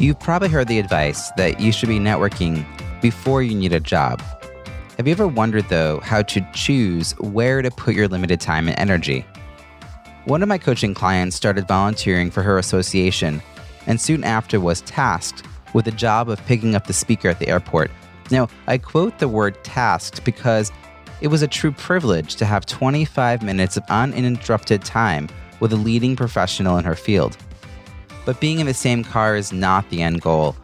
You've probably heard the advice that you should be networking before you need a job. Have you ever wondered, though, how to choose where to put your limited time and energy? One of my coaching clients started volunteering for her association and soon after was tasked with the job of picking up the speaker at the airport. Now, I quote the word tasked because it was a true privilege to have 25 minutes of uninterrupted time with a leading professional in her field. But being in the same car is not the end goal.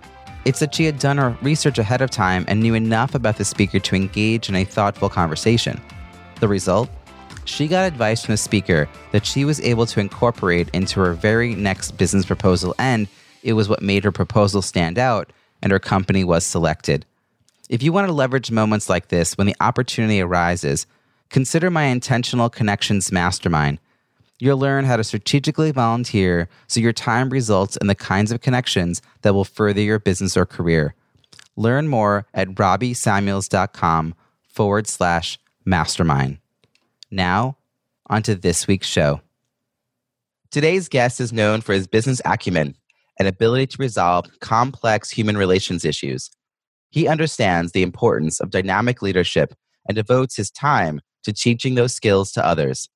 It's that she had done her research ahead of time and knew enough about the speaker to engage in a thoughtful conversation. The result? She got advice from the speaker that she was able to incorporate into her very next business proposal, and it was what made her proposal stand out, and her company was selected. If you want to leverage moments like this when the opportunity arises, consider my Intentional Connections Mastermind. You'll learn how to strategically volunteer so your time results in the kinds of connections that will further your business or career. Learn more at robbiesamuels.com/mastermind. Now, onto this week's show. Today's guest is known for his business acumen and ability to resolve complex human relations issues. He understands the importance of dynamic leadership and devotes his time to teaching those skills to others.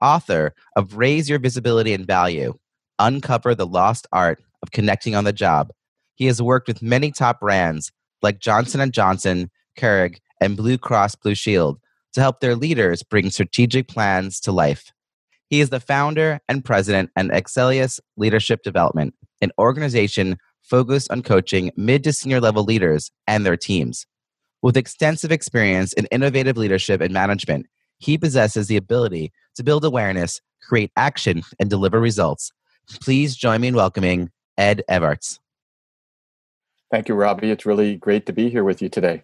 Author of Raise Your Visibility and Value: Uncover the Lost Art of Connecting on the Job, he has worked with many top brands like Johnson & Johnson, Keurig, and Blue Cross Blue Shield to help their leaders bring strategic plans to life. He is the founder and president at Excellius Leadership Development, an organization focused on coaching mid to senior level leaders and their teams. With extensive experience in innovative leadership and management, he possesses the ability to build awareness, create action, and deliver results. Please join me in welcoming Ed Evarts. Thank you, Robbie. It's really great to be here with you today.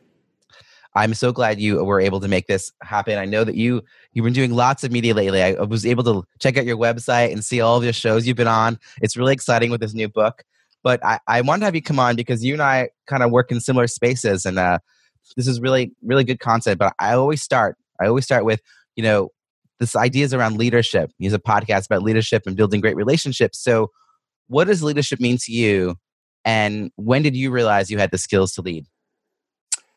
I'm so glad you were able to make this happen. I know that you've been doing lots of media lately. I was able to check out your website and see all of your shows you've been on. It's really exciting with this new book. But I wanted to have you come on because you and I kind of work in similar spaces, and this is really, really good content. But I always start with, you know, this ideas around leadership. He's a podcast about leadership and building great relationships. So what does leadership mean to you? And when did you realize you had the skills to lead?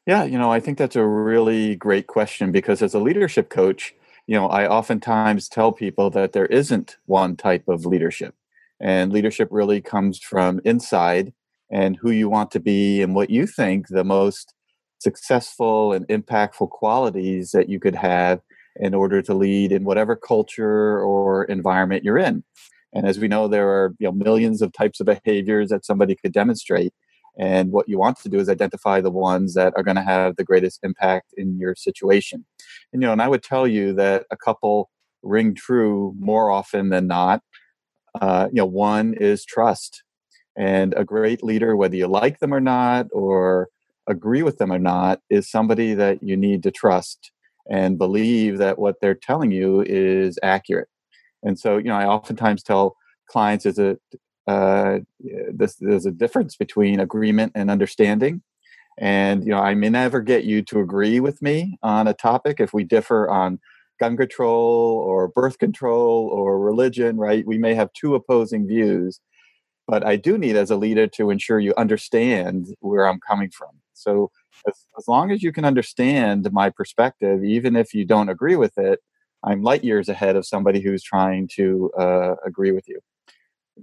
Yeah, you know, I think that's a really great question because as a leadership coach, you know, I oftentimes tell people that there isn't one type of leadership. And leadership really comes from inside and who you want to be and what you think the most successful and impactful qualities that you could have in order to lead in whatever culture or environment you're in. And as we know, there are millions of types of behaviors that somebody could demonstrate. And what you want to do is identify the ones that are going to have the greatest impact in your situation. And, and I would tell you that a couple ring true more often than not. One is trust. And a great leader, whether you like them or not, or agree with them or not, is somebody that you need to trust and believe that what they're telling you is accurate. And so, I oftentimes tell clients there's a difference between agreement and understanding. And, I may never get you to agree with me on a topic if we differ on gun control or birth control or religion, right? We may have two opposing views, but I do need as a leader to ensure you understand where I'm coming from. So as long as you can understand my perspective, even if you don't agree with it, I'm light years ahead of somebody who's trying to agree with you.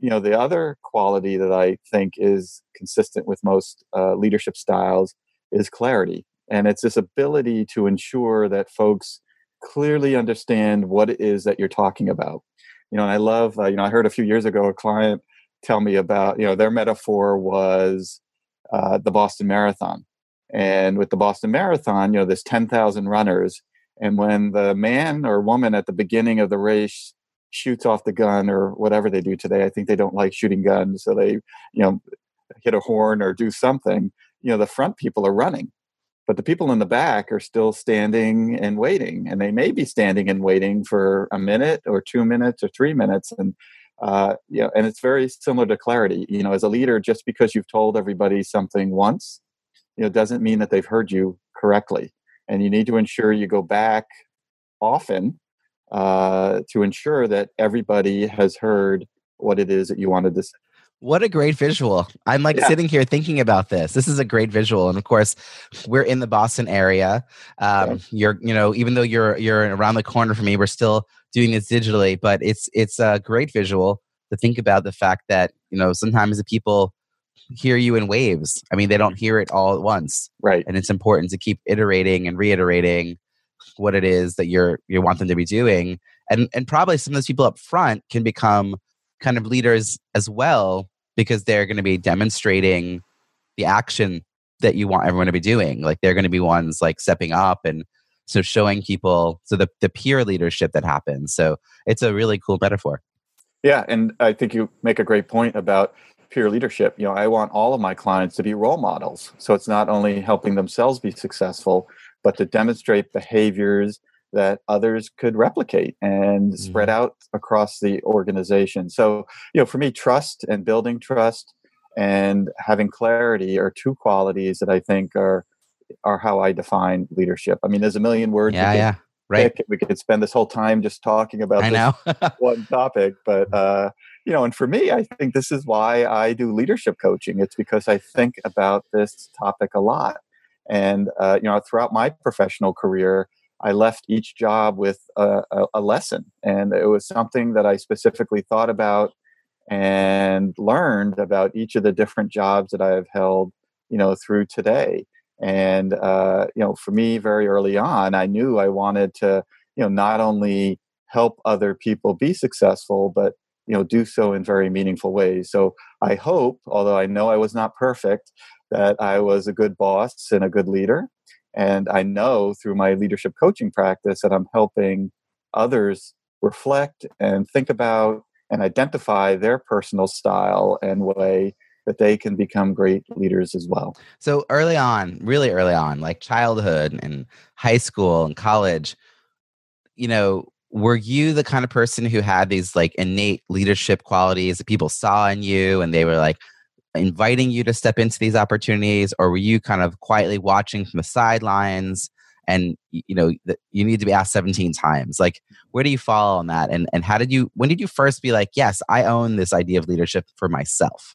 The other quality that I think is consistent with most leadership styles is clarity. And it's this ability to ensure that folks clearly understand what it is that you're talking about. And I love, I heard a few years ago a client tell me about, their metaphor was the Boston marathon. And with the Boston marathon, there's 10,000 runners. And when the man or woman at the beginning of the race shoots off the gun or whatever they do today, I think they don't like shooting guns. So they, hit a horn or do something, you know, the front people are running, but the people in the back are still standing and waiting. And they may be standing and waiting for a minute or 2 minutes or 3 minutes. And, you know, and it's very similar to clarity. You know, as a leader, just because you've told everybody something once, you know, doesn't mean that they've heard you correctly. And you need to ensure you go back often to ensure that everybody has heard what it is that you wanted to say. What a great visual. I'm like sitting here thinking about this. This is a great visual. And of course, we're in the Boston area. You know, even though you're around the corner from me, we're still doing this digitally, but it's a great visual to think about the fact that, you know, sometimes the people hear you in waves. I mean, they don't hear it all at once. Right. And it's important to keep iterating and reiterating what it is that you want them to be doing. And probably some of those people up front can become kind of leaders as well, because they're going to be demonstrating the action that you want everyone to be doing. Like they're going to be ones like stepping up and so showing people, so the peer leadership that happens. So it's a really cool metaphor. Yeah. And I think you make a great point about peer leadership. You know, I want all of my clients to be role models. So it's not only helping themselves be successful, but to demonstrate behaviors that others could replicate and spread out across the organization. So, you know, for me, trust and building trust and having clarity are two qualities that I think are how I define leadership. I mean, there's a million words. Yeah. Right. We could spend this whole time just talking about this one topic, but, you know, and for me, I think this is why I do leadership coaching. It's because I think about this topic a lot. And, you know, throughout my professional career, I left each job with a lesson, and it was something that I specifically thought about and learned about each of the different jobs that I have held, you know, through today. And, you know, for me, very early on, I knew I wanted to, you know, not only help other people be successful, but, you know, do so in very meaningful ways. So I hope, although I know I was not perfect, that I was a good boss and a good leader. And I know through my leadership coaching practice that I'm helping others reflect and think about and identify their personal style and way that they can become great leaders as well. So early on, really early on, like childhood and high school and college, you know, were you the kind of person who had these like innate leadership qualities that people saw in you and they were like, inviting you to step into these opportunities, or were you kind of quietly watching from the sidelines and, you know, you need to be asked 17 times, like, where do you fall on that? And how did you, when did you first be like, yes, I own this idea of leadership for myself?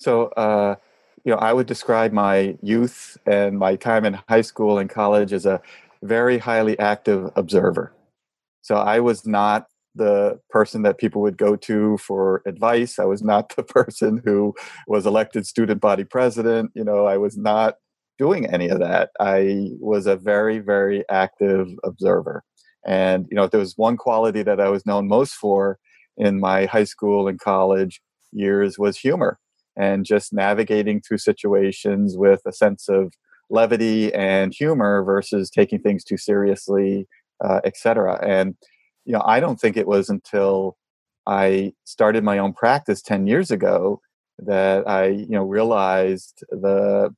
So, you know, I would describe my youth and my time in high school and college as a very highly active observer. So I was not the person that people would go to for advice. I was not the person who was elected student body president. You know, I was not doing any of that. I was a very, very active observer. And, you know, if there was one quality that I was known most for in my high school and college years was humor and just navigating through situations with a sense of levity and humor versus taking things too seriously, et cetera. And, you know, I don't think it was until I started my own practice 10 years ago that I, you know, realized the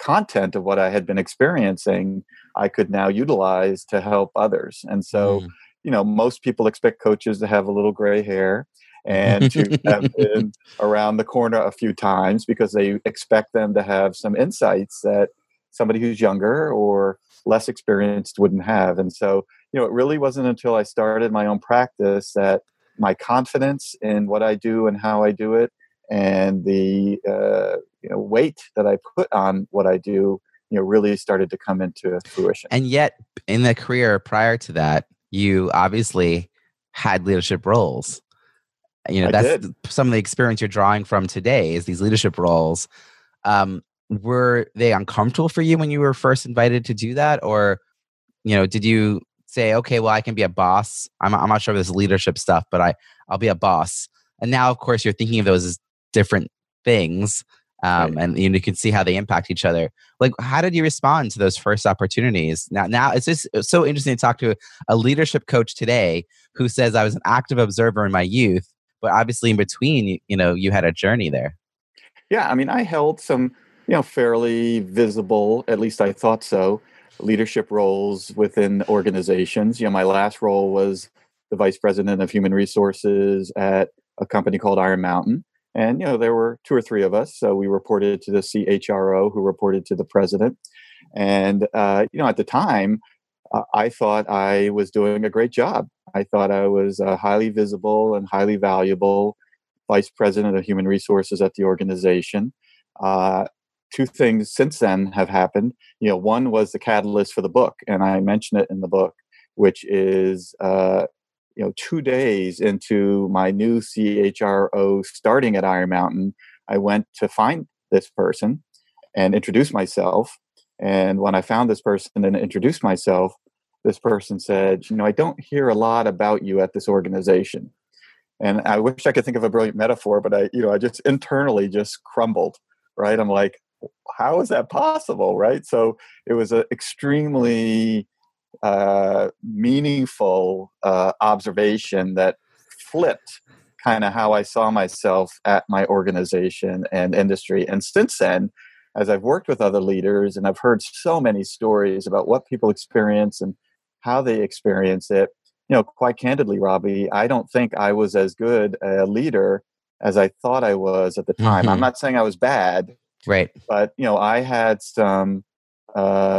content of what I had been experiencing, I could now utilize to help others. And so, you know, most people expect coaches to have a little gray hair and to have been around the corner a few times because they expect them to have some insights that somebody who's younger or less experienced wouldn't have. And so, you know, it really wasn't until I started my own practice that my confidence in what I do and how I do it and the you know, weight that I put on what I do, you know, really started to come into fruition. And yet in the career prior to that, you obviously had leadership roles. You know, that's some of the experience you're drawing from today is these leadership roles. Were they uncomfortable for you when you were first invited to do that? Or, you know, did you say, okay, well, I can be a boss. I'm not sure about this leadership stuff, but I'll be a boss. And now, of course, you're thinking of those as different things, right. And you know, you can see how they impact each other. Like, how did you respond to those first opportunities? Now it's just so interesting to talk to a leadership coach today who says I was an active observer in my youth, but obviously in between, you know, you had a journey there. Yeah, I mean, I held some, fairly visible, at least I thought so, leadership roles within organizations. My last role was the vice president of human resources at a company called Iron Mountain. And, there were two or three of us. So we reported to the CHRO, who reported to the president. And, at the time, I thought I was doing a great job. I thought I was a highly visible and highly valuable vice president of human resources at the organization. Two things since then have happened. One was the catalyst for the book, and I mention it in the book, which is, 2 days into my new CHRO starting at Iron Mountain, I went to find this person and introduce myself. And when I found this person and introduced myself, this person said, I don't hear a lot about you at this organization. And I wish I could think of a brilliant metaphor, but I just internally just crumbled, right? I'm like, how is that possible, right? So it was an extremely meaningful observation that flipped kind of how I saw myself at my organization and industry. And since then, as I've worked with other leaders and I've heard so many stories about what people experience and how they experience it, quite candidly, Robbie, I don't think I was as good a leader as I thought I was at the time. Mm-hmm. I'm not saying I was bad, right? But, I had some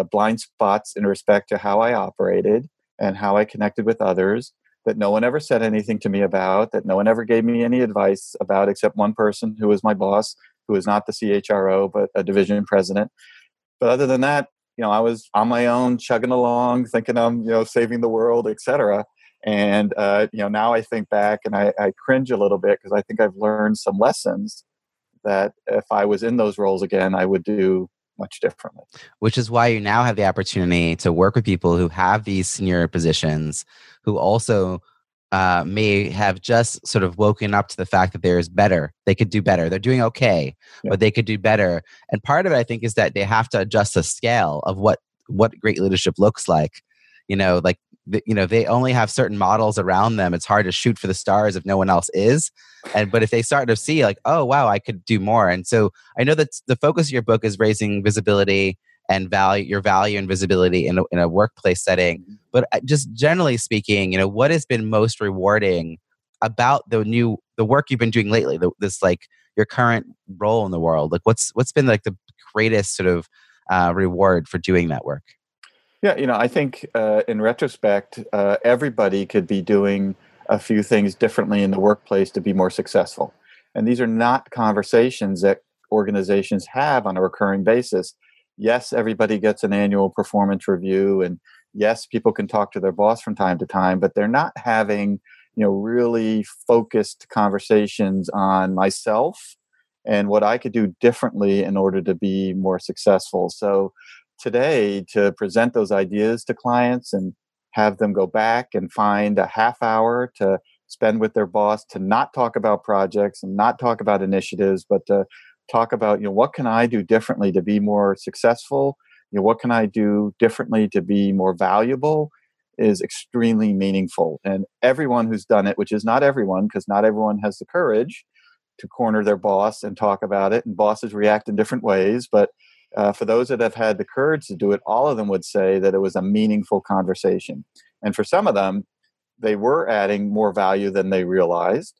blind spots in respect to how I operated and how I connected with others that no one ever said anything to me about, that no one ever gave me any advice about, except one person who was my boss, who was not the CHRO, but a division president. But other than that, I was on my own, chugging along, thinking I'm, saving the world, et cetera. And, now I think back and I cringe a little bit because I think I've learned some lessons that if I was in those roles again, I would do much differently. Which is why you now have the opportunity to work with people who have these senior positions, who also may have just sort of woken up to the fact that there is better. They could do better. They're doing okay, yeah, but they could do better. And part of it, I think, is that they have to adjust the scale of what great leadership looks like. They only have certain models around them. It's hard to shoot for the stars if no one else is. But if they start to see like, oh, wow, I could do more. And so I know that the focus of your book is raising visibility and value, your value and visibility in a workplace setting. But just generally speaking, what has been most rewarding about the work you've been doing lately, your current role in the world? Like what's been like the greatest sort of reward for doing that work? Yeah, I think in retrospect, everybody could be doing a few things differently in the workplace to be more successful. And these are not conversations that organizations have on a recurring basis. Yes, everybody gets an annual performance review, and yes, people can talk to their boss from time to time, but they're not having, really focused conversations on myself and what I could do differently in order to be more successful. So today, to present those ideas to clients and have them go back and find a half hour to spend with their boss to not talk about projects and not talk about initiatives, but to talk about, what can I do differently to be more successful? What can I do differently to be more valuable is extremely meaningful. And everyone who's done it, which is not everyone, because not everyone has the courage to corner their boss and talk about it. And bosses react in different ways. But for those that have had the courage to do it, all of them would say that it was a meaningful conversation. And for some of them, they were adding more value than they realized.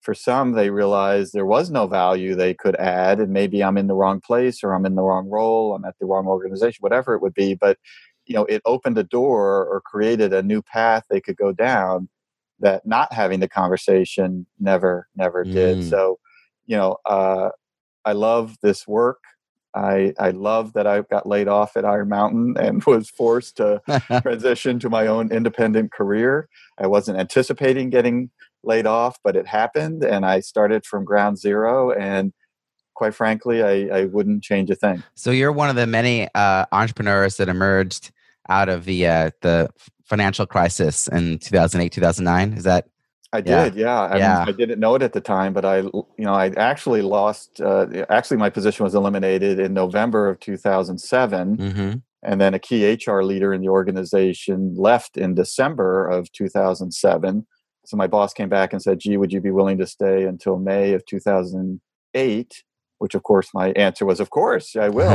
For some, they realized there was no value they could add, and maybe I'm in the wrong place or I'm in the wrong role, I'm at the wrong organization, whatever it would be. But, it opened a door or created a new path they could go down that not having the conversation never did. So, I love this work. I love that I got laid off at Iron Mountain and was forced to transition to my own independent career. I wasn't anticipating getting laid off, but it happened, and I started from ground zero, and quite frankly, I wouldn't change a thing. So you're one of the many entrepreneurs that emerged out of the financial crisis in 2008, 2009. Is that? I did, yeah. I mean, I didn't know it at the time, but I actually lost. Actually, my position was eliminated in November of 2007, mm-hmm. and then a key HR leader in the organization left in December of 2007. So my boss came back and said, gee, would you be willing to stay until May of 2008, which of course my answer was, of course, I will.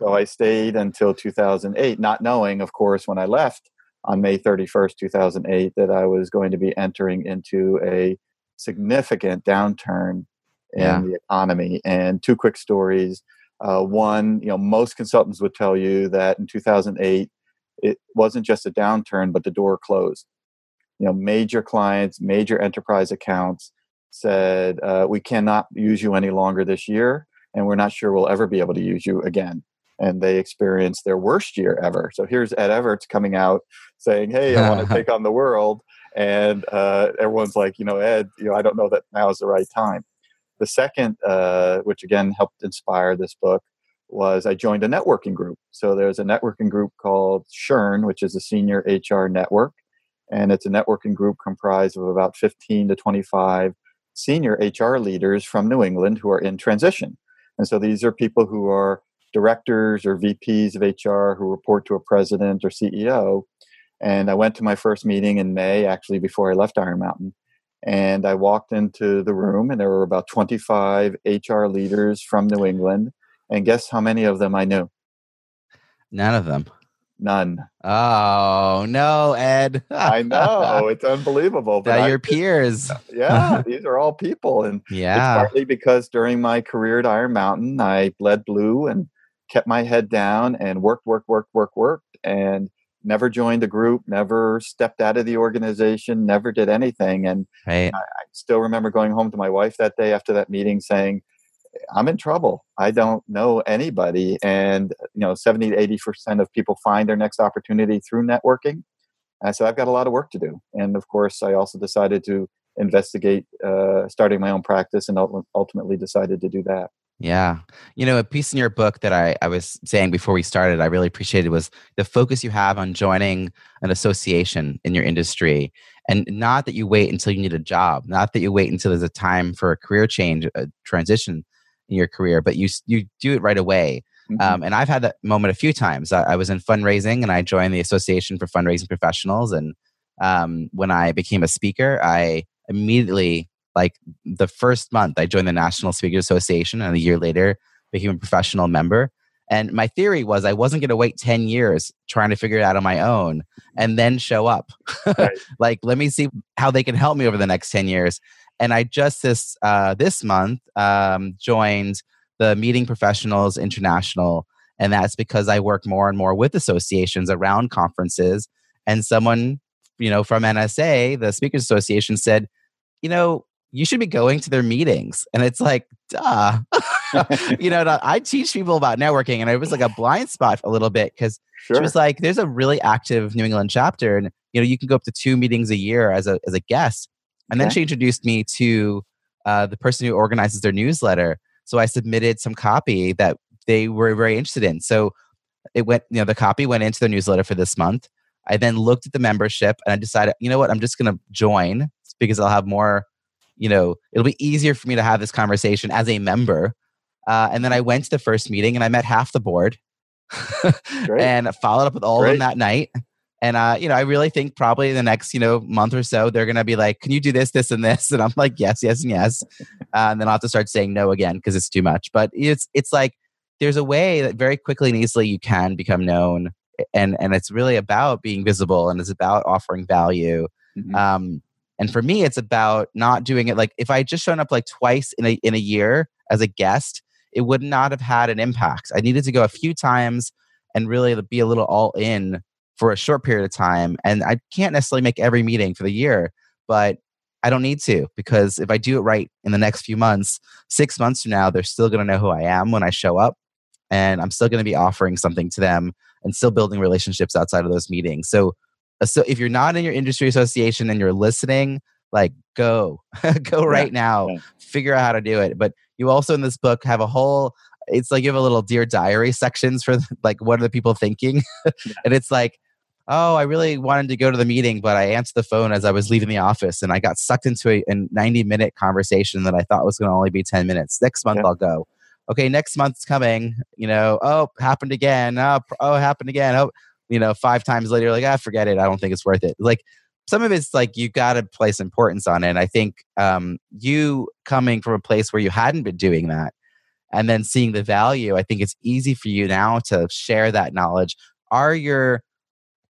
So I stayed until 2008, not knowing, of course, when I left on May 31st, 2008, that I was going to be entering into a significant downturn in the economy. And two quick stories. One, you know, most consultants would tell you that in 2008, it wasn't just a downturn, but the door closed. You know, major clients, major enterprise accounts said, we cannot use you any longer this year, and we're not sure we'll ever be able to use you again. And they experienced their worst year ever. So here's Ed Evarts coming out saying, hey, I want to take on the world. And everyone's like, you know, Ed, you know, I don't know that now is the right time. The second, which again helped inspire this book, was I joined a networking group. So there's a networking group called SHERN, which is a senior HR network. And it's a networking group comprised of about 15 to 25 senior HR leaders from New England who are in transition. And so these are people who are directors or VPs of HR who report to a president or CEO. And I went to my first meeting in May, actually, before I left Iron Mountain. And I walked into the room, and there were about 25 HR leaders from New England. And guess how many of them I knew? None of them. None. Oh, no, Ed. I know. It's unbelievable. But your peers. Yeah. These are all people. And it's partly because during my career at Iron Mountain, I bled blue and kept my head down and worked, and never joined a group, never stepped out of the organization, never did anything. And I still remember going home to my wife that day after that meeting saying, I'm in trouble. I don't know anybody. And, you know, 70 to 80% of people find their next opportunity through networking. And so I've got a lot of work to do. And of course, I also decided to investigate starting my own practice, and ultimately decided to do that. Yeah. You know, a piece in your book that I was saying before we started, I really appreciated, was the focus you have on joining an association in your industry. And not that you wait until you need a job, not that you wait until there's a time for a career change, a transition in your career, but you do it right away. Mm-hmm. And I've had that moment a few times. I was in fundraising, and I joined the Association for Fundraising Professionals. And when I became a speaker, I immediately, like the first month, I joined the National Speakers Association, and a year later became a professional member. And my theory was I wasn't going to wait 10 years trying to figure it out on my own and then show up. Right. Like, let me see how they can help me over the next 10 years. And I just this month joined the Meeting Professionals International. And that's because I work more and more with associations around conferences. And someone, you know, from NSA, the Speakers Association, said, you know, you should be going to their meetings. And it's like, duh. You know, I teach people about networking, and it was like a blind spot a little bit, because she was like, there's a really active New England chapter, and, you know, you can go up to 2 meetings a year as a guest. And then she introduced me to the person who organizes their newsletter. So I submitted some copy that they were very interested in. So it went, you know, the copy went into their newsletter for this month. I then looked at the membership, and I decided, you know what, I'm just going to join, because I'll have more, you know, it'll be easier for me to have this conversation as a member. And then I went to the first meeting, and I met half the board and followed up with all of them that night. And, you know, I really think probably in the next, you know, month or so, they're going to be like, can you do this, this, and this? And I'm like, yes, yes, and yes. And then I'll have to start saying no again, because it's too much. But it's like, there's a way that very quickly and easily you can become known. And it's really about being visible, and it's about offering value. Mm-hmm. And for me, it's about not doing it. Like, if I had just shown up like twice in a year as a guest, it would not have had an impact. I needed to go a few times and really be a little all in for a short period of time. And I can't necessarily make every meeting for the year, but I don't need to, because if I do it right in the next few months, 6 months from now, they're still going to know who I am when I show up, and I'm still going to be offering something to them and still building relationships outside of those meetings. So if you're not in your industry association and you're listening, like, go right now, figure out how to do it. But you also in this book have a whole, it's like you have a little Dear Diary sections for like, what are the people thinking? And it's like, oh, I really wanted to go to the meeting, but I answered the phone as I was leaving the office, and I got sucked into a 90-minute conversation that I thought was going to only be 10 minutes. Next month, I'll go. Okay, next month's coming, you know, happened again. Oh, you know, 5 times later, like, forget it. I don't think it's worth it. Like, some of it's like, you got to place importance on it. And I think you coming from a place where you hadn't been doing that, and then seeing the value, I think it's easy for you now to share that knowledge. Are your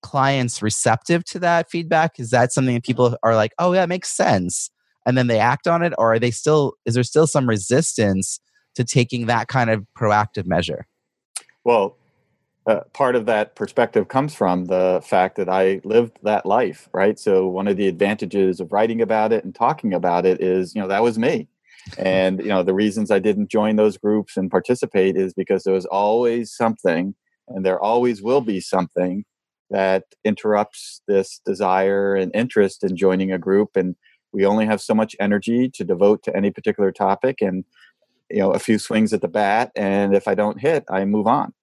clients receptive to that feedback? Is that something that people are like, oh, yeah, it makes sense, and then they act on it? Or are they still, is there still some resistance to taking that kind of proactive measure? Well, part of that perspective comes from the fact that I lived that life, right? So one of the advantages of writing about it and talking about it is, you know, that was me. And, you know, the reasons I didn't join those groups and participate is because there was always something, and there always will be something that interrupts this desire and interest in joining a group. And we only have so much energy to devote to any particular topic, and, you know, a few swings at the bat. And if I don't hit, I move on.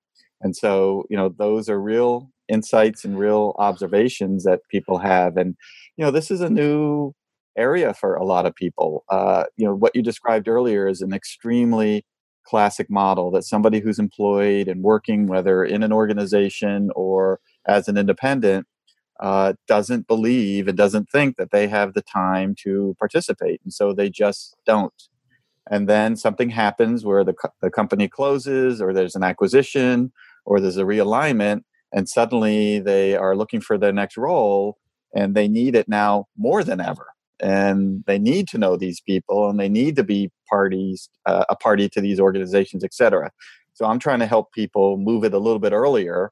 And so, you know, those are real insights and real observations that people have. And, you know, this is a new area for a lot of people. You know, what you described earlier is an extremely classic model that somebody who's employed and working, whether in an organization or as an independent, doesn't believe and doesn't think that they have the time to participate. And so they just don't. And then something happens where the company closes, or there's an acquisition, or there's a realignment, and suddenly they are looking for their next role, and they need it now more than ever. And they need to know these people, and they need to be parties, a party to these organizations, et cetera. So I'm trying to help people move it a little bit earlier,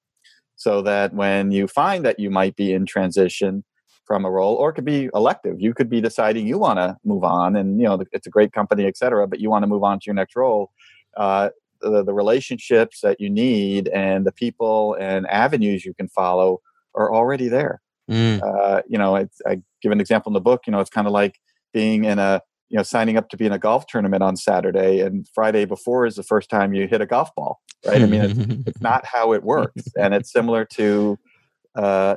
so that when you find that you might be in transition from a role, or it could be elective, you could be deciding you want to move on, and, you know, it's a great company, et cetera, but you want to move on to your next role. The relationships that you need and the people and avenues you can follow are already there. You know, I give an example in the book. You know, it's kind of like being in a, you know, signing up to be in a golf tournament on Saturday, and Friday before is the first time you hit a golf ball, right? I mean, it's not how it works. And it's similar to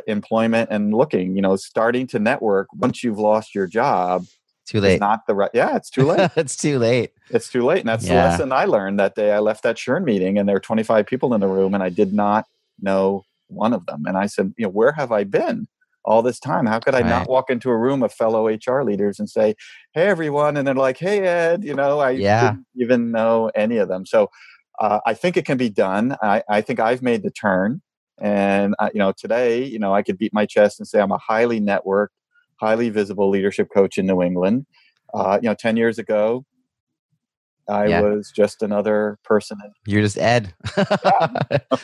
employment and looking, you know, starting to network once you've lost your job. Too late. It's not the right. Yeah, it's too late. It's too late. And that's the lesson I learned that day. I left that SHERN meeting, and there were 25 people in the room, and I did not know one of them. And I said, you know, where have I been all this time? How could I not walk into a room of fellow HR leaders and say, hey, everyone. And they're like, hey, Ed, you know, I didn't even know any of them. So I think it can be done. I think I've made the turn. And, you know, today, you know, I could beat my chest and say I'm a highly networked, highly visible leadership coach in New England. You know, 10 years ago, I was just another person. You're just Ed. I'm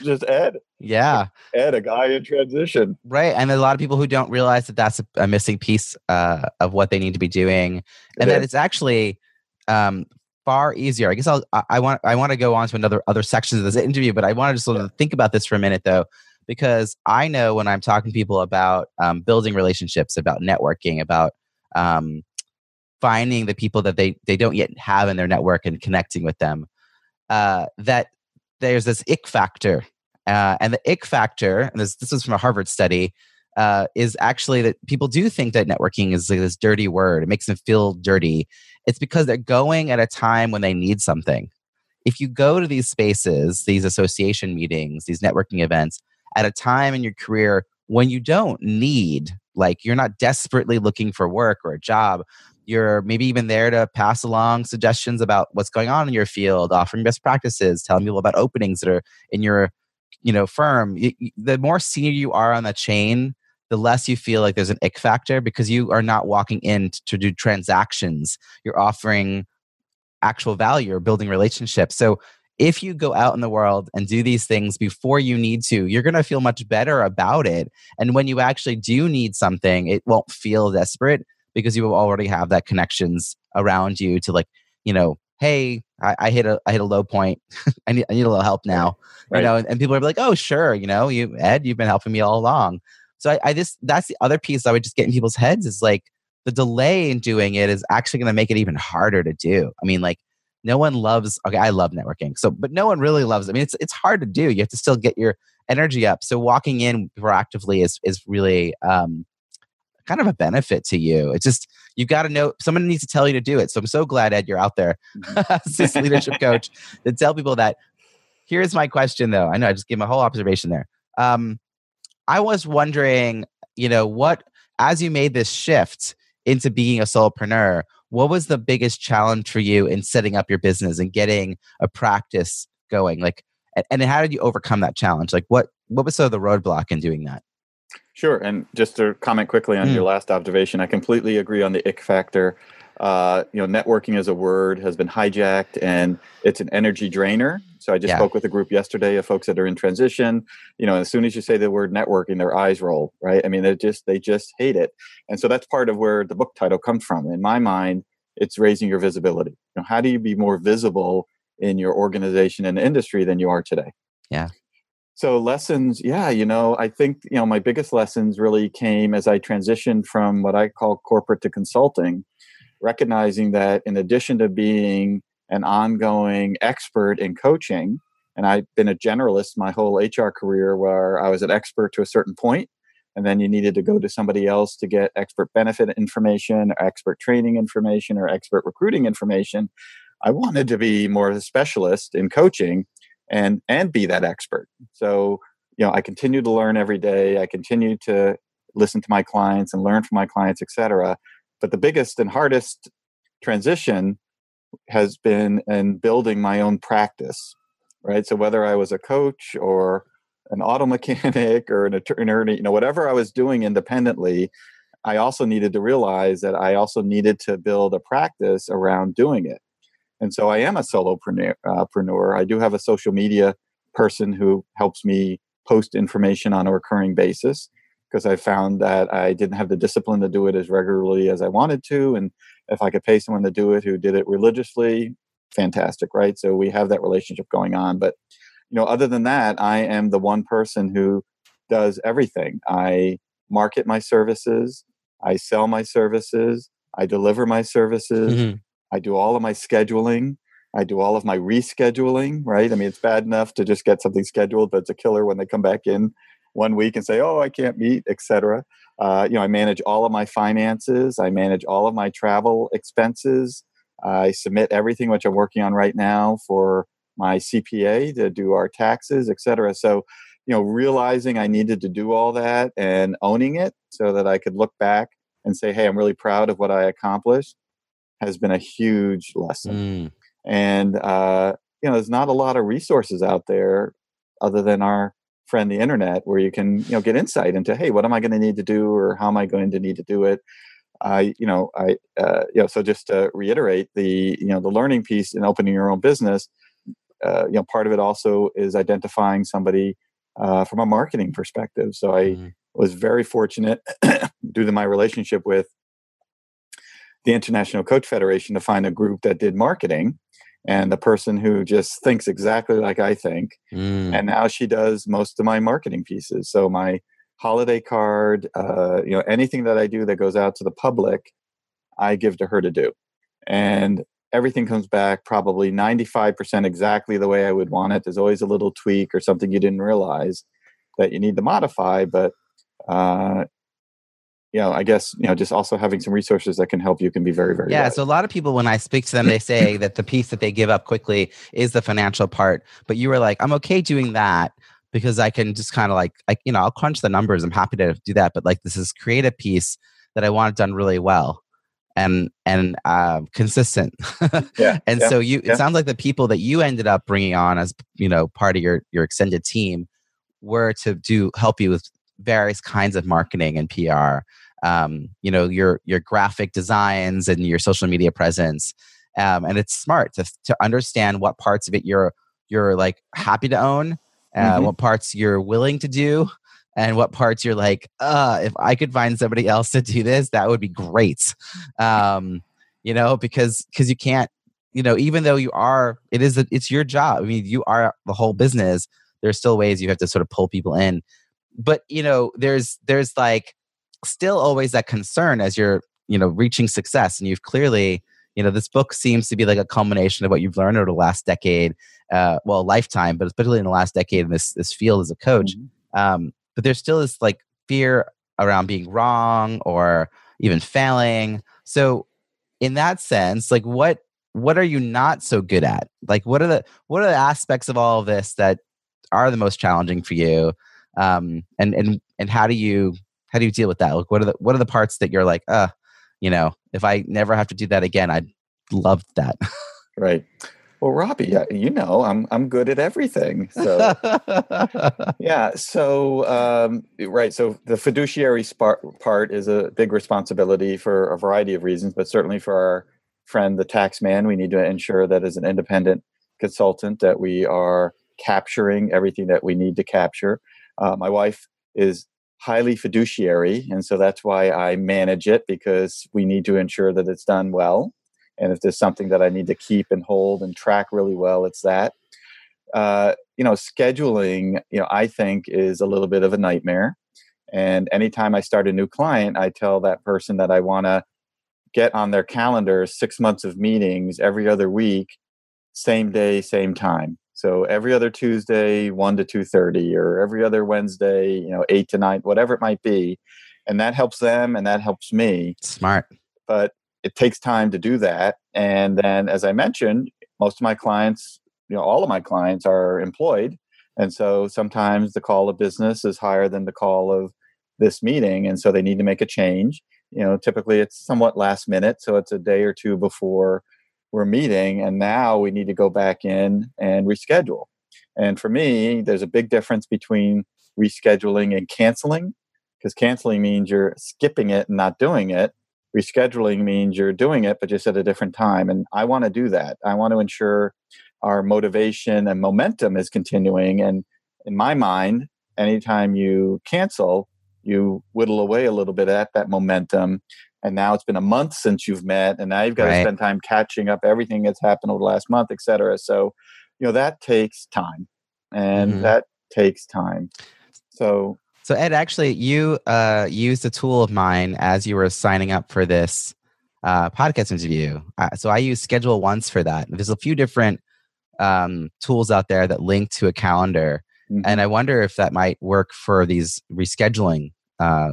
just Ed. Yeah. Ed, a guy in transition. Right. And a lot of people who don't realize that that's a missing piece of what they need to be doing. And that it's actually far easier. I guess I want to go on to other sections of this interview, but I want to just sort of think about this for a minute though, because I know when I'm talking to people about building relationships, about networking, about finding the people that they don't yet have in their network and connecting with them, that there's this ick factor. And the ick factor, and this was from a Harvard study, is actually that people do think that networking is like this dirty word. It makes them feel dirty. It's because they're going at a time when they need something. If you go to these spaces, these association meetings, these networking events, at a time in your career when you don't need, like you're not desperately looking for work or a job, you're maybe even there to pass along suggestions about what's going on in your field, offering best practices, telling people about openings that are in your, you know, firm. The more senior you are on the chain, the less you feel like there's an ick factor, because you are not walking in to do transactions. You're offering actual value or building relationships. So if you go out in the world and do these things before you need to, you're going to feel much better about it. And when you actually do need something, it won't feel desperate, because you will already have that connections around you to, like, you know, hey, I hit a low point. I need a little help now, right. You know. And people are like, oh, sure, you know, you, Ed, you've been helping me all along. So that's the other piece I would just get in people's heads is like the delay in doing it is actually going to make it even harder to do. I mean, like no one loves. Okay, I love networking, so but no one really loves it. I mean, it's hard to do. You have to still get your energy up. So walking in proactively is really. Kind of a benefit to you. It's just, you've got to know, someone needs to tell you to do it. So I'm so glad, Ed, you're out there as this leadership coach to tell people that. Here's my question though. I know I just gave my whole observation there. I was wondering, you know, as you made this shift into being a solopreneur, What was the biggest challenge for you in setting up your business and getting a practice going? Like, and how did you overcome that challenge? Like, what was sort of the roadblock in doing that? Sure. And just to comment quickly on your last observation, I completely agree on the ick factor. Networking as a word has been hijacked and it's an energy drainer. So I just spoke with a group yesterday of folks that are in transition. You know, as soon as you say the word networking, their eyes roll, right? I mean, they just hate it. And so that's part of where the book title comes from. In my mind, it's raising your visibility. You know, how do you be more visible in your organization and industry than you are today? Yeah. So lessons, I think, my biggest lessons really came as I transitioned from what I call corporate to consulting, recognizing that in addition to being an ongoing expert in coaching, and I've been a generalist my whole HR career where I was an expert to a certain point, and then you needed to go to somebody else to get expert benefit information, or expert training information, or expert recruiting information. I wanted to be more of a specialist in coaching and be that expert. So, I continue to learn every day. I continue to listen to my clients and learn from my clients, et cetera. But the biggest and hardest transition has been in building my own practice, right? So whether I was a coach or an auto mechanic or an attorney, whatever I was doing independently, I also needed to realize that I also needed to build a practice around doing it. And so I am a solopreneur. I do have a social media person who helps me post information on a recurring basis because I found that I didn't have the discipline to do it as regularly as I wanted to. And if I could pay someone to do it who did it religiously, fantastic, right? So we have that relationship going on. But, other than that, I am the one person who does everything. I market my services. I sell my services. I deliver my services. Mm-hmm. I do all of my scheduling. I do all of my rescheduling, right? I mean, it's bad enough to just get something scheduled, but it's a killer when they come back in 1 week and say, oh, I can't meet, et cetera. I manage all of my finances. I manage all of my travel expenses. I submit everything, which I'm working on right now for my CPA to do our taxes, et cetera. So, realizing I needed to do all that and owning it so that I could look back and say, hey, I'm really proud of what I accomplished, has been a huge lesson. And, there's not a lot of resources out there other than our friend, the internet, where you can, get insight into, hey, what am I going to need to do? Or how am I going to need to do it? So just to reiterate the learning piece in opening your own business, part of it also is identifying somebody from a marketing perspective. So I was very fortunate due to my relationship with the International Coach Federation to find a group that did marketing, and the person who just thinks exactly like I think. And now she does most of my marketing pieces. So my holiday card, anything that I do that goes out to the public, I give to her to do. And everything comes back probably 95% exactly the way I would want it. There's always a little tweak or something you didn't realize that you need to modify, but, just also having some resources that can help you can be very, very valuable. So a lot of people, when I speak to them, they say that the piece that they give up quickly is the financial part. But you were like, I'm okay doing that because I can just kind of I'll crunch the numbers. I'm happy to do that. But this is creative piece that I want done really well and consistent. So it sounds like the people that you ended up bringing on as, part of your extended team were to help you with various kinds of marketing and PR. Your graphic designs and your social media presence. And it's smart to understand what parts of it you're happy to own, what parts you're willing to do, and what parts you're if I could find somebody else to do this, that would be great. Because you can't, even though it's your job. I mean, you are the whole business. There's still ways you have to sort of pull people in, but there's still always that concern as you're, reaching success. And you've clearly, this book seems to be a culmination of what you've learned over the last decade, lifetime, but especially in the last decade in this field as a coach. But there's still this fear around being wrong or even failing. So in that sense, what are you not so good at? What are the aspects of all of this that are the most challenging for you? And how do you deal with that? What are the parts that you're you know, if I never have to do that again, I'd love that. Right. Well, Robbie, you know, I'm good at everything. So yeah. So right. So the fiduciary part is a big responsibility for a variety of reasons, but certainly for our friend, the tax man, we need to ensure that as an independent consultant that we are capturing everything that we need to capture. My wife is highly fiduciary, and so that's why I manage it, because we need to ensure that it's done well. And if there's something that I need to keep and hold and track really well, it's that. You know, scheduling, you know, I think is a little bit of a nightmare. And anytime I start a new client, I tell that person that I want to get on their calendar 6 months of meetings every other week, same day, same time. So every other Tuesday, 1 to 2:30, or every other Wednesday, you know, 8 to 9, whatever it might be. And that helps them and that helps me. Smart. But it takes time to do that. And then, as I mentioned, most of my clients, you know, all of my clients are employed. And so sometimes the call of business is higher than the call of this meeting. And so they need to make a change. You know, typically it's somewhat last minute. So it's a day or two before we're meeting. And now we need to go back in and reschedule. And for me, there's a big difference between rescheduling and canceling, because canceling means you're skipping it and not doing it. Rescheduling means you're doing it, but just at a different time. And I want to do that. I want to ensure our motivation and momentum is continuing. And in my mind, anytime you cancel, you whittle away a little bit at that momentum. And now it's been a month since you've met, and now you've got to spend time catching up everything that's happened over the last month, et cetera. So, you know, that takes time. And that takes time. So Ed, actually, you used a tool of mine as you were signing up for this podcast interview. So I use Schedule Once for that. There's a few different tools out there that link to a calendar. Mm-hmm. And I wonder if that might work for these rescheduling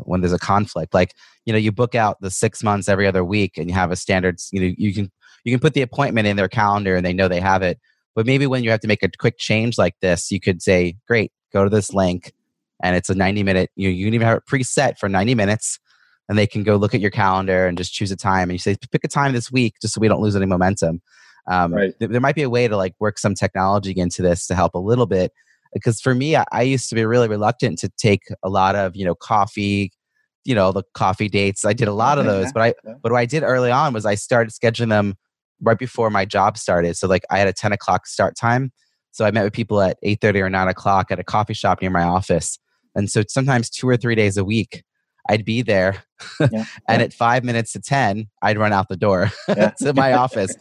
when there's a conflict. Like, you know, you book out the 6 months every other week and you have a standard, you know, you can put the appointment in their calendar and they know they have it. But maybe when you have to make a quick change like this, you could say, great, go to this link. And it's a 90-minute, you can even have it preset for 90 minutes. And they can go look at your calendar and just choose a time. And you say, pick a time this week just so we don't lose any momentum. Right. There might be a way to like work some technology into this to help a little bit. Because for me, I used to be really reluctant to take a lot of, you know, coffee, you know, the coffee dates. I did a lot of those. But what I did early on was I started scheduling them right before my job started. So like I had a 10 o'clock start time. So I met with people at 8:30 or 9 o'clock at a coffee shop near my office. And so sometimes 2 or 3 days a week, I'd be there. And at 5 minutes to 10, I'd run out the door to my office.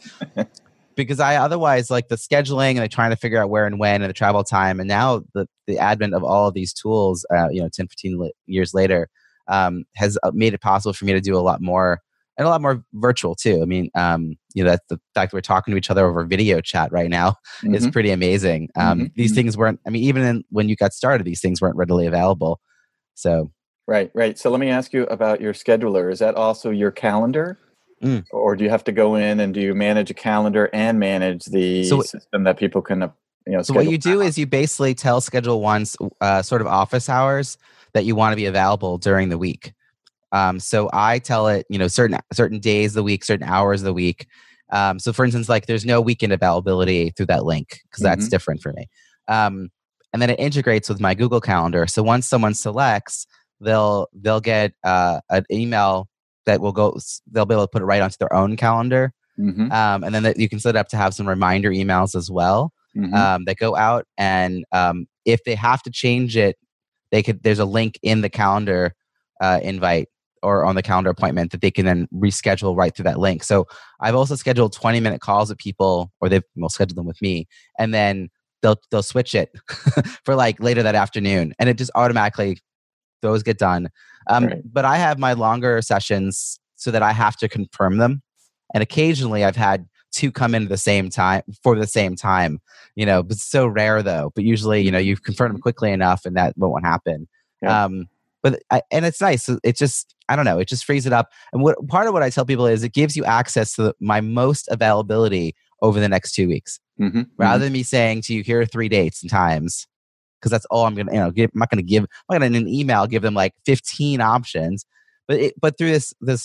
Because I otherwise, like the scheduling and the trying to figure out where and when and the travel time. And now the advent of all of these tools, you know, 10, 15 years later, has made it possible for me to do a lot more, and a lot more virtual too. I mean, you know, that's the fact that we're talking to each other over video chat right now is pretty amazing. These things weren't, I mean, even when you got started, these things weren't readily available. So. Right. So let me ask you about your scheduler. Is that also your calendar? Or do you have to go in and do you manage a calendar and manage the system that people can, you know, so what you do is you basically tell Schedule One's sort of office hours that you want to be available during the week. So I tell it, you know, certain days of the week, certain hours of the week. So for instance, like there's no weekend availability through that link because that's different for me. And then it integrates with my Google Calendar. So once someone selects, they'll get an email that will go. They'll be able to put it right onto their own calendar. And then you can set it up to have some reminder emails as well that go out. And if they have to change it, they could. There's a link in the calendar invite. Or on the calendar appointment that they can then reschedule right through that link. So I've also scheduled 20-minute calls with people, or they've scheduled them with me, and then they'll switch it for like later that afternoon, and it just automatically those get done. But I have my longer sessions so that I have to confirm them, and occasionally I've had two come in at the same time for the same time. You know, it's so rare though. But usually, you know, you've confirmed them quickly enough, and that won't happen. Yeah. But it's nice. It just, I don't know, it just frees it up. And part of what I tell people is it gives you access to my most availability over the next 2 weeks. Rather than me saying to you, here are 3 dates and times, because that's all I'm going to, you know, I'm not going to give, I'm not going to in an email give them like 15 options. But through this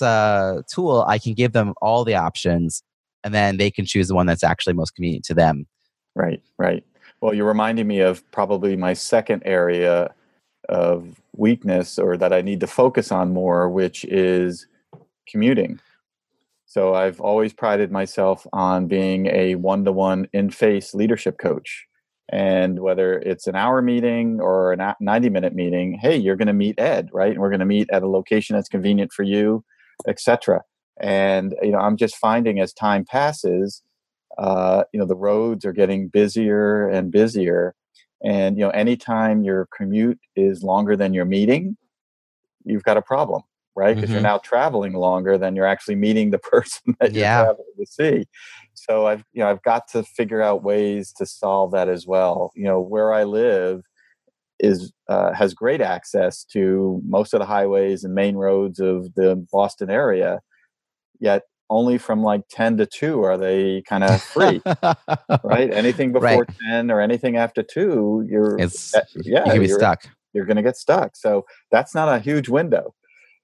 tool, I can give them all the options, and then they can choose the one that's actually most convenient to them. Right, right. Well, you're reminding me of probably my second area of weakness, or that I need to focus on more, which is commuting. So I've always prided myself on being a one-to-one in-face leadership coach. And whether it's an hour meeting or a 90-minute meeting, hey, you're going to meet Ed, right? And we're going to meet at a location that's convenient for you, etc. And, you know, I'm just finding as time passes, you know, the roads are getting busier and busier. And, you know, anytime your commute is longer than your meeting, you've got a problem, right? Because you're now traveling longer than you're actually meeting the person that you're traveling to see. So I've got to figure out ways to solve that as well. You know, where I live has great access to most of the highways and main roads of the Boston area, yet only from like 10 to 2 are they kind of free, right? Anything before 10 or anything after 2, you're stuck. You're going to get stuck. So that's not a huge window.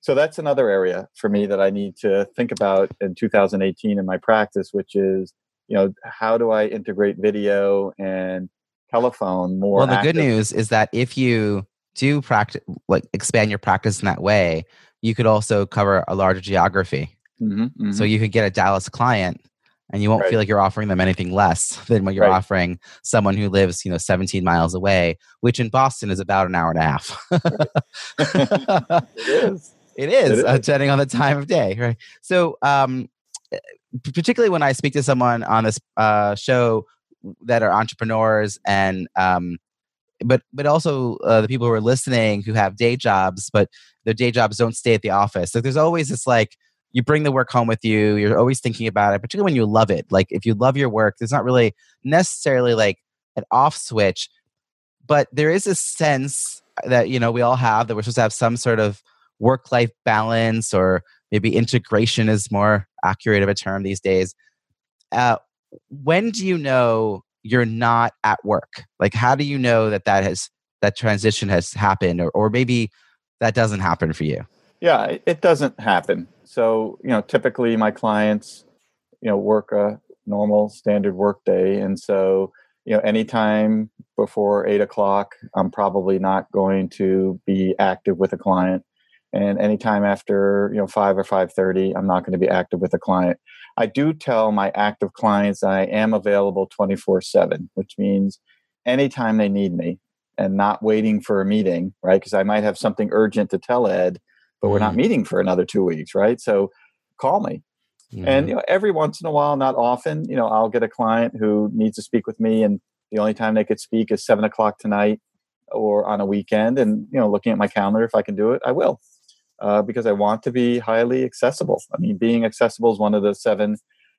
So that's another area for me that I need to think about in 2018 in my practice, which is, you know, how do I integrate video and telephone more? Well, the good news is that if you do practice, like expand your practice in that way, you could also cover a larger geography. So you could get a Dallas client, and you won't feel like you're offering them anything less than what you're offering someone who lives, you know, 17 miles away, which in Boston is about an hour and a half. It is, depending on the time of day, right? So, particularly when I speak to someone on this show that are entrepreneurs, and but also the people who are listening who have day jobs, but their day jobs don't stay at the office. So there's always this, like, you bring the work home with you. You're always thinking about it, particularly when you love it. Like, if you love your work, there's not really necessarily like an off switch, but there is a sense that, you know, we all have that we're supposed to have some sort of work-life balance, or maybe integration is more accurate of a term these days. When do you know you're not at work? Like, how do you know that transition has happened, or maybe that doesn't happen for you? Yeah, it doesn't happen. So, you know, typically my clients, you know, work a normal standard work day. And so, you know, anytime before 8 o'clock, I'm probably not going to be active with a client. And anytime after, you know, 5 or 5:30, I'm not going to be active with a client. I do tell my active clients I am available 24/7, which means anytime they need me, and not waiting for a meeting, right? Because I might have something urgent to tell Ed, but we're not meeting for another 2 weeks, right? So call me. And, you know, every once in a while, not often, you know, I'll get a client who needs to speak with me, and the only time they could speak is 7 o'clock tonight or on a weekend. And, you know, looking at my calendar, if I can do it, I will. Because I want to be highly accessible. I mean, being accessible is one of the 7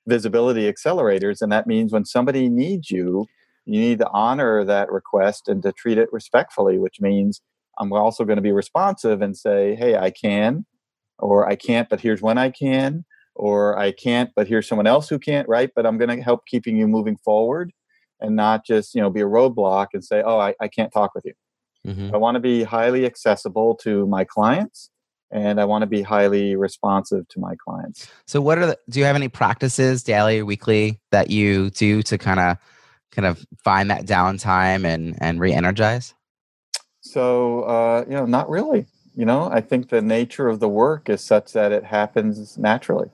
visibility accelerators. And that means when somebody needs you, you need to honor that request and to treat it respectfully, which means I'm also going to be responsive and say, hey, I can, or I can't, but here's when I can, or I can't, but here's someone else who can't, right? But I'm going to help keeping you moving forward, and not just, you know, be a roadblock and say, oh, I can't talk with you. I want to be highly accessible to my clients, and I want to be highly responsive to my clients. So what are do you have any practices, daily or weekly, that you do to kind of find that downtime and re-energize? So, you know, not really. You know, I think the nature of the work is such that it happens naturally.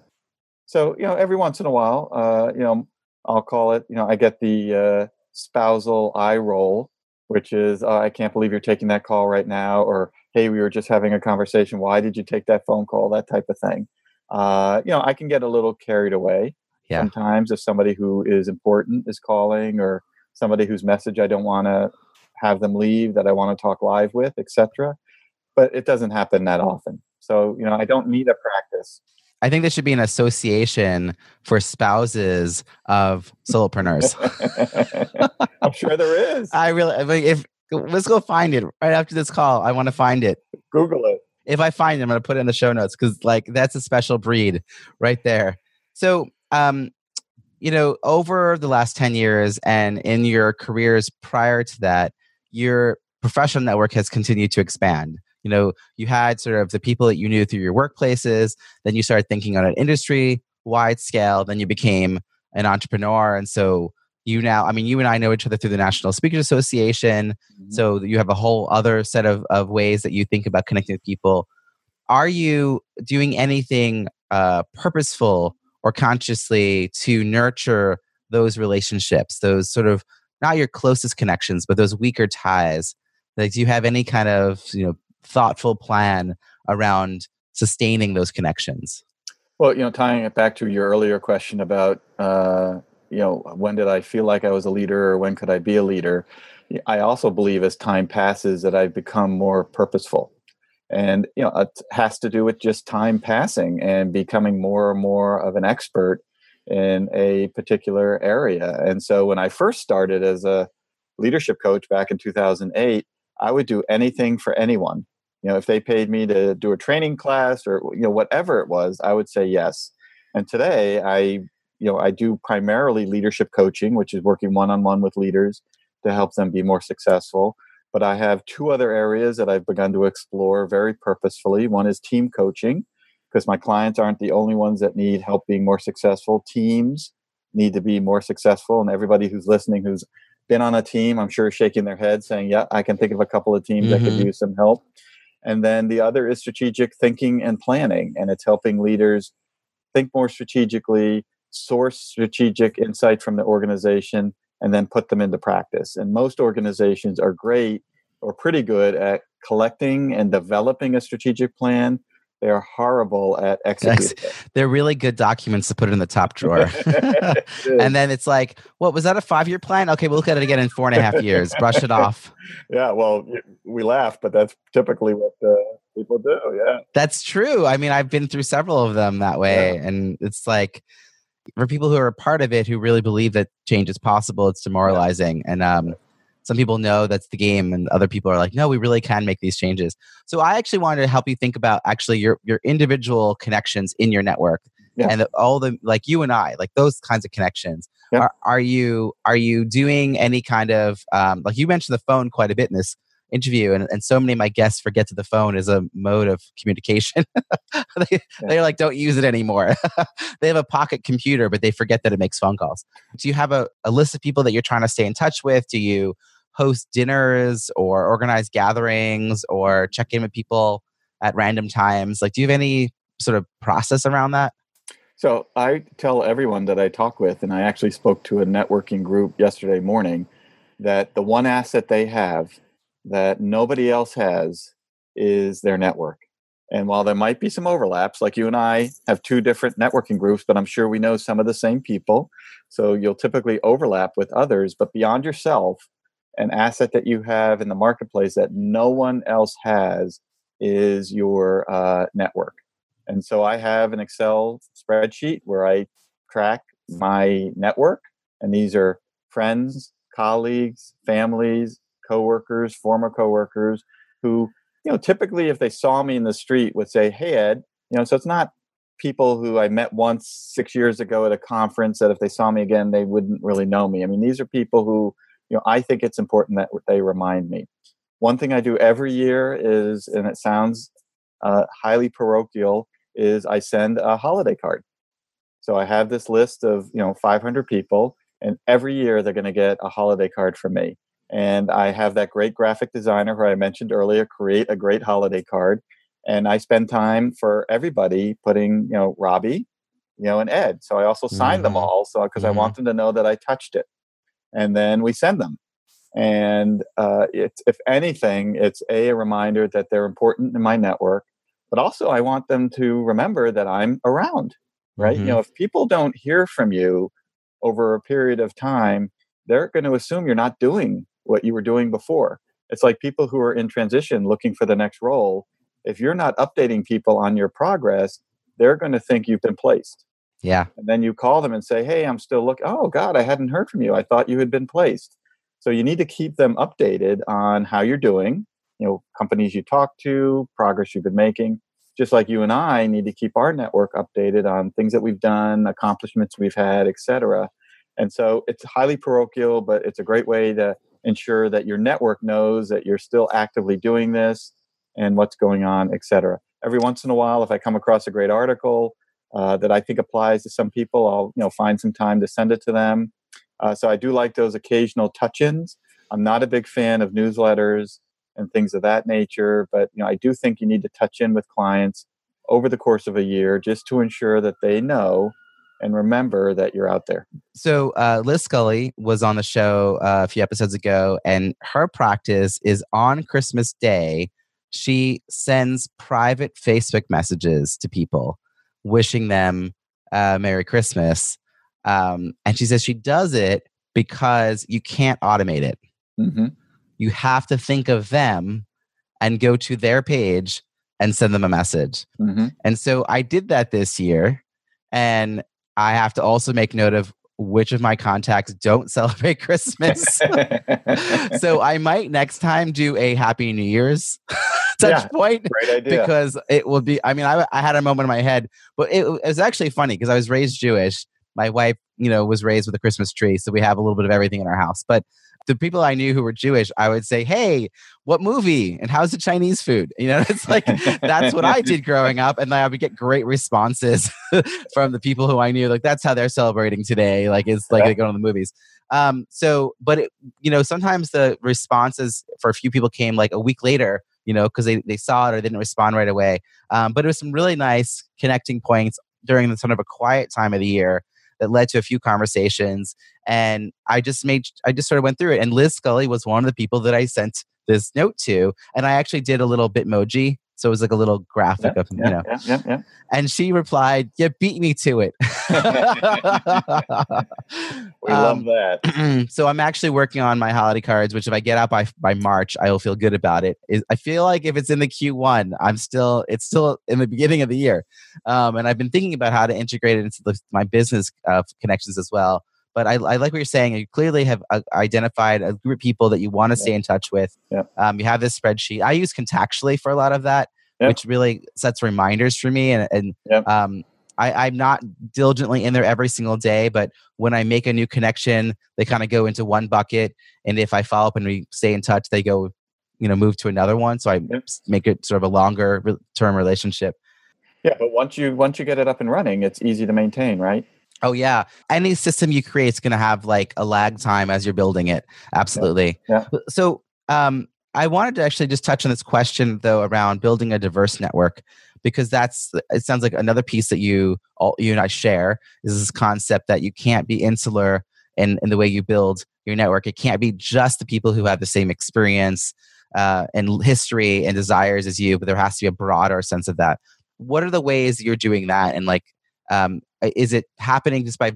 So, you know, every once in a while, you know, I'll call it, you know, I get the spousal eye roll, which is, oh, I can't believe you're taking that call right now, or hey, we were just having a conversation. Why did you take that phone call? That type of thing. You know, I can get a little carried away sometimes if somebody who is important is calling, or somebody whose message I don't want to have them leave, that I want to talk live with, etc. But it doesn't happen that often. So, you know, I don't need a practice. I think there should be an association for spouses of solopreneurs. I'm sure there is. Let's go find it right after this call. I want to find it. Google it. If I find it, I'm going to put it in the show notes, because like that's a special breed right there. So, you know, over the last 10 years and in your careers prior to that, your professional network has continued to expand. You know, you had sort of the people that you knew through your workplaces, then you started thinking on an industry-wide scale, then you became an entrepreneur. And so you now, I mean, you and I know each other through the National Speakers Association. Mm-hmm. So you have a whole other set of ways that you think about connecting with people. Are you doing anything purposeful or consciously to nurture those relationships, those sort of, not your closest connections, but those weaker ties? Like, do you have any kind of, you know, thoughtful plan around sustaining those connections? Well, you know, tying it back to your earlier question about, you know, when did I feel like I was a leader or when could I be a leader? I also believe as time passes that I've become more purposeful. And, you know, it has to do with just time passing and becoming more and more of an expert in a particular area. And so when I first started as a leadership coach back in 2008, I would do anything for anyone. You know, if they paid me to do a training class or, you know, whatever it was, I would say yes. And today I do primarily leadership coaching, which is working one-on-one with leaders to help them be more successful. But I have two other areas that I've begun to explore very purposefully. One is team coaching, because my clients aren't the only ones that need help being more successful. Teams need to be more successful. And everybody who's listening who's been on a team, I'm sure shaking their head saying, yeah, I can think of a couple of teams that could use some help. And then the other is strategic thinking and planning. And it's helping leaders think more strategically, source strategic insight from the organization, and then put them into practice. And most organizations are great or pretty good at collecting and developing a strategic plan. They are horrible at executing. Yes. They're really good documents to put in the top drawer. And then it's like, what was that, a 5-year plan? Okay, we'll look at it again in 4.5 years. Brush it off. Yeah, well, we laugh, but that's typically what people do. Yeah, that's true. I mean, I've been through several of them that way. Yeah. And it's like, for people who are a part of it, who really believe that change is possible, it's demoralizing. Yeah. And some people know that's the game, and other people are like, no, we really can make these changes. So I actually wanted to help you think about actually your individual connections in your network. Yeah. And all the, like you and I, like those kinds of connections. Yeah. Are you doing any kind of, like you mentioned the phone quite a bit in this interview, and so many of my guests forget that the phone is a mode of communication. They're like, don't use it anymore. They have a pocket computer, but they forget that it makes phone calls. Do you have a list of people that you're trying to stay in touch with? Do you host dinners or organize gatherings or check in with people at random times? Like, do you have any sort of process around that? So I tell everyone that I talk with, and I actually spoke to a networking group yesterday morning, that the one asset they have that nobody else has is their network. And while there might be some overlaps, like you and I have two different networking groups, but I'm sure we know some of the same people. So you'll typically overlap with others, but beyond yourself, an asset that you have in the marketplace that no one else has is your network. And so I have an Excel spreadsheet where I track my network. And these are friends, colleagues, families, coworkers, former coworkers, who, you know, typically if they saw me in the street would say, "Hey, Ed," you know. So it's not people who I met once 6 years ago at a conference that if they saw me again, they wouldn't really know me. I mean, these are people who, you know, I think it's important that they remind me. One thing I do every year is, and it sounds highly parochial, is I send a holiday card. So I have this list of, you know, 500 people, and every year they're going to get a holiday card from me. And I have that great graphic designer who I mentioned earlier create a great holiday card. And I spend time for everybody putting, you know, Robbie, you know, and Ed. So I also sign them all, so because I want them to know that I touched it. And then we send them. And it's, if anything, it's a reminder that they're important in my network. But also I want them to remember that I'm around, right? You know, if people don't hear from you over a period of time, they're going to assume you're not doing what you were doing before. It's like people who are in transition looking for the next role. If you're not updating people on your progress, they're going to think you've been placed. Yeah. And then you call them and say, "Hey, I'm still looking. Oh, God, I hadn't heard from you. I thought you had been placed." So you need to keep them updated on how you're doing, you know, companies you talk to, progress you've been making, just like you and I need to keep our network updated on things that we've done, accomplishments we've had, et cetera. And so it's highly parochial, but it's a great way to ensure that your network knows that you're still actively doing this, and what's going on, etc. Every once in a while, if I come across a great article that I think applies to some people, I'll find some time to send it to them. So I do like those occasional touch-ins. I'm not a big fan of newsletters and things of that nature, but I do think you need to touch in with clients over the course of a year just to ensure that they know and remember that you're out there. So Liz Scully was on the show a few episodes ago, and her practice is on Christmas Day, she sends private Facebook messages to people wishing them Merry Christmas. And she says she does it because you can't automate it. Mm-hmm. You have to think of them and go to their page and send them a message. Mm-hmm. And so I did that this year. And I have to also make note of which of my contacts don't celebrate Christmas. So I might next time do a Happy New Year's touch point because it will be, I had a moment in my head, but it was actually funny because I was raised Jewish. My wife, was raised with a Christmas tree. So we have a little bit of everything in our house. But the people I knew who were Jewish, I would say, hey, what movie? And how's the Chinese food? It's like, that's what I did growing up. And I would get great responses from the people who I knew. Like, that's how they're celebrating today. Like, it's like they go to the movies. But sometimes the responses for a few people came like a week later, because they saw it or didn't respond right away. But it was some really nice connecting points during the sort of a quiet time of the year that led to a few conversations. And I just sort of went through it. And Liz Scully was one of the people that I sent this note to. And I actually did a little Bitmoji. So it was like a little graphic of. Yeah. And she replied, you beat me to it. We love that. So I'm actually working on my holiday cards, which if I get out by March, I will feel good about it. I feel like if it's in the Q1, it's still in the beginning of the year. And I've been thinking about how to integrate it into my business connections as well. But I like what you're saying. You clearly have identified a group of people that you want to stay in touch with. Yeah. You have this spreadsheet. I use Contactually for a lot of that, which really sets reminders for me. I'm not diligently in there every single day, but when I make a new connection, they kind of go into one bucket. And if I follow up and we stay in touch, they go, move to another one. So I make it sort of a longer term relationship. Yeah, but once you get it up and running, it's easy to maintain, right? Oh, yeah. Any system you create is going to have like a lag time as you're building it. Absolutely. Yeah. So I wanted to actually just touch on this question, though, around building a diverse network, because it sounds like another piece that you and I share is this concept that you can't be insular in the way you build your network. It can't be just the people who have the same experience and history and desires as you, but there has to be a broader sense of that. What are the ways you're doing that? And like, is it happening just by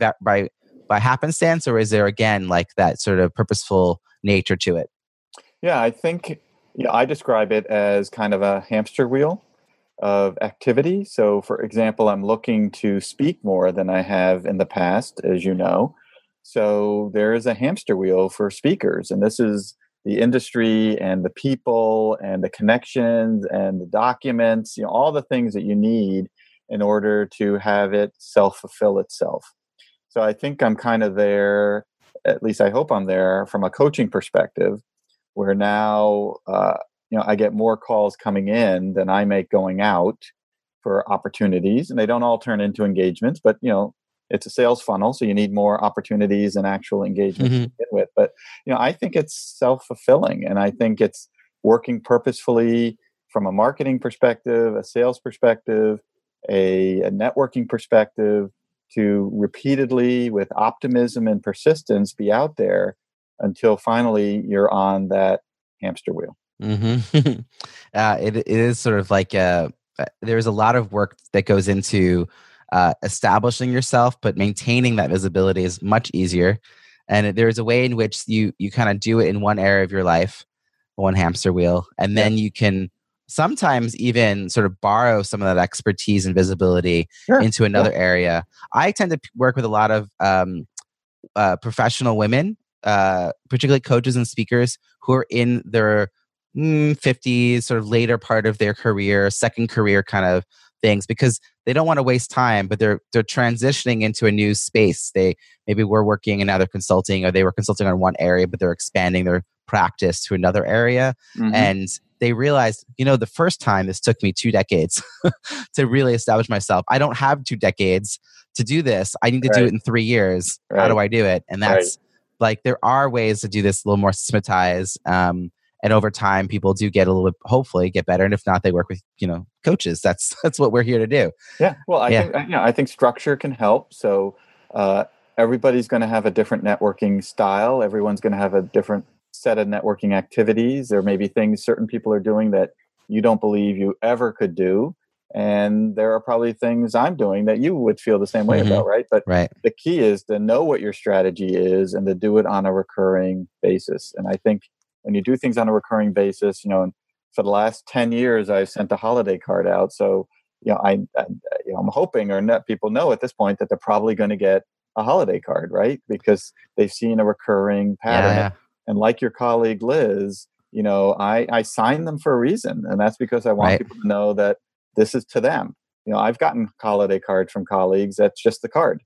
happenstance, or is there again like that sort of purposeful nature to it? Yeah, I think I describe it as kind of a hamster wheel of activity. So, for example, I'm looking to speak more than I have in the past, as you know. So there is a hamster wheel for speakers, and this is the industry and the people and the connections and the documents, all the things that you need in order to have it self-fulfill itself. So I think I'm kind of there, at least I hope I'm there from a coaching perspective, where now, I get more calls coming in than I make going out for opportunities, and they don't all turn into engagements, but it's a sales funnel. So you need more opportunities and actual engagement to begin with. But, I think it's self-fulfilling, and I think it's working purposefully from a marketing perspective, a sales perspective, a networking perspective, to repeatedly with optimism and persistence be out there until finally you're on that hamster wheel. Mm-hmm. It is sort of like there's a lot of work that goes into establishing yourself, but maintaining that visibility is much easier. And there is a way in which you kind of do it in one area of your life, one hamster wheel, and then you can sometimes even sort of borrow some of that expertise and visibility into another area. I tend to work with a lot of professional women, particularly coaches and speakers who are in their 50s, sort of later part of their career, second career kind of things, because they don't want to waste time, but they're transitioning into a new space. They maybe were working and now they're consulting, or they were consulting on one area, but they're expanding their practice to another area. Mm-hmm. And they realized, you know, the first time this took me 2 decades to really establish myself. I don't have 2 decades to do this. I need to do it in 3 years. How do I do it? And that's like, there are ways to do this a little more systematized. And over time, people do get a little bit, hopefully get better. And if not, they work with, you know, coaches. That's what we're here to do. Yeah. Well, I think structure can help. So, everybody's going to have a different networking style. Everyone's going to have a different set of networking activities. There may be things certain people are doing that you don't believe you ever could do. And there are probably things I'm doing that you would feel the same way about, right? But the key is to know what your strategy is and to do it on a recurring basis. And I think when you do things on a recurring basis, you know, and for the last 10 years, I've sent a holiday card out. So, you know, I'm hoping or not, people know at this point that they're probably going to get a holiday card, right? Because they've seen a recurring pattern. Yeah. And like your colleague, Liz, you know, I sign them for a reason. And that's because I want people to know that this is to them. You know, I've gotten holiday cards from colleagues. That's just the card.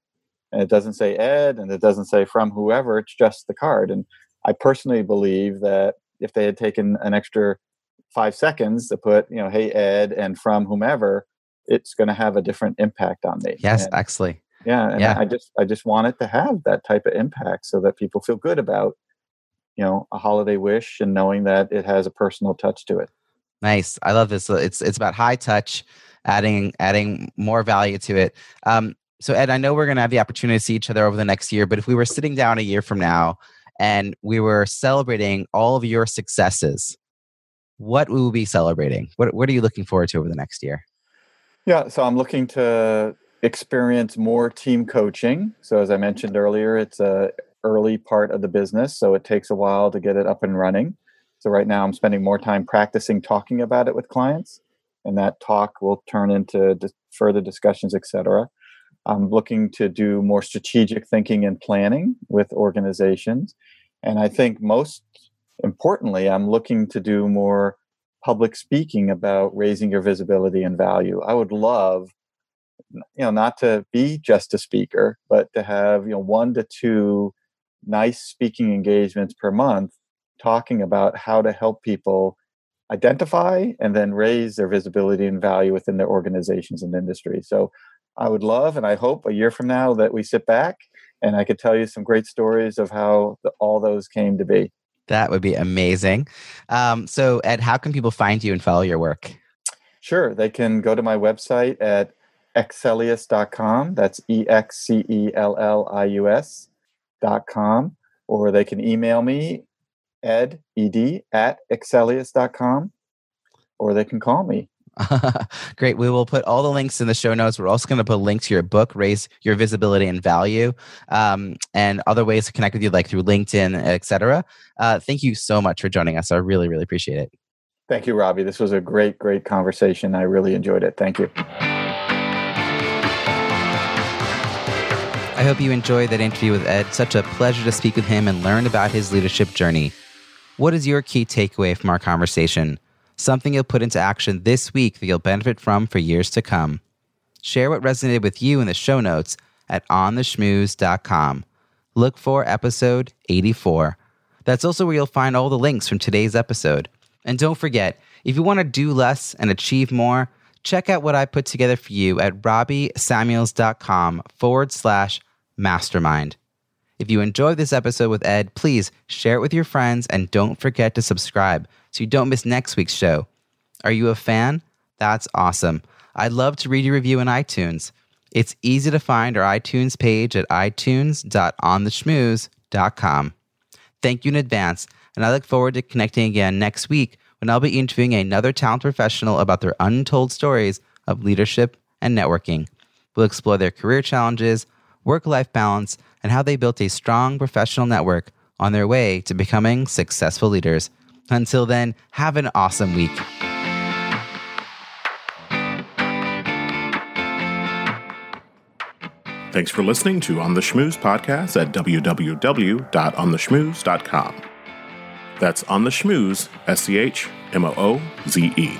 And it doesn't say Ed and it doesn't say from whoever. It's just the card. And I personally believe that if they had taken an extra 5 seconds to put, you know, hey, Ed and from whomever, it's going to have a different impact on me. Yes, and, actually. Yeah. And I just want it to have that type of impact so that people feel good about, you know, a holiday wish and knowing that it has a personal touch to it. Nice. I love this. It's about high touch, adding more value to it. So Ed, I know we're going to have the opportunity to see each other over the next year, but if we were sitting down a year from now and we were celebrating all of your successes, what will we be celebrating? What are you looking forward to over the next year? Yeah. So I'm looking to experience more team coaching. So as I mentioned earlier, it's an early part of the business. So it takes a while to get it up and running. So right now I'm spending more time practicing talking about it with clients, and that talk will turn into further discussions, etc. I'm looking to do more strategic thinking and planning with organizations. And I think most importantly, I'm looking to do more public speaking about raising your visibility and value. I would love, you know, not to be just a speaker, but to have, you know, 1 to 2 nice speaking engagements per month talking about how to help people identify and then raise their visibility and value within their organizations and industry. So I would love, and I hope a year from now that we sit back and I could tell you some great stories of how all those came to be. That would be amazing. So Ed, how can people find you and follow your work? Sure. They can go to my website at Excellius.com. That's EXCELLIUS.com. Or they can email me, ed@excellius.com. Or they can call me. Great. We will put all the links in the show notes. We're also going to put a link to your book, Raise Your Visibility and Value, and other ways to connect with you, like through LinkedIn, etc. Thank you so much for joining us. I really, really appreciate it. Thank you, Robbie. This was a great, great conversation. I really enjoyed it. Thank you. I hope you enjoyed that interview with Ed. Such a pleasure to speak with him and learn about his leadership journey. What is your key takeaway from our conversation? Something you'll put into action this week that you'll benefit from for years to come. Share what resonated with you in the show notes at ontheschmooze.com. Look for episode 84. That's also where you'll find all the links from today's episode. And don't forget, if you want to do less and achieve more, check out what I put together for you at robbiesamuels.com/mastermind. If you enjoyed this episode with Ed, please share it with your friends and don't forget to subscribe so you don't miss next week's show. Are you a fan? That's awesome. I'd love to read your review in iTunes. It's easy to find our iTunes page at itunes.ontheschmooze.com. Thank you in advance, and I look forward to connecting again next week when I'll be interviewing another talented professional about their untold stories of leadership and networking. We'll explore their career challenges, work-life balance, and how they built a strong professional network on their way to becoming successful leaders. Until then, have an awesome week. Thanks for listening to On the Schmooze podcast at www.ontheschmooze.com. That's On the Schmooze, SCHMOOZE.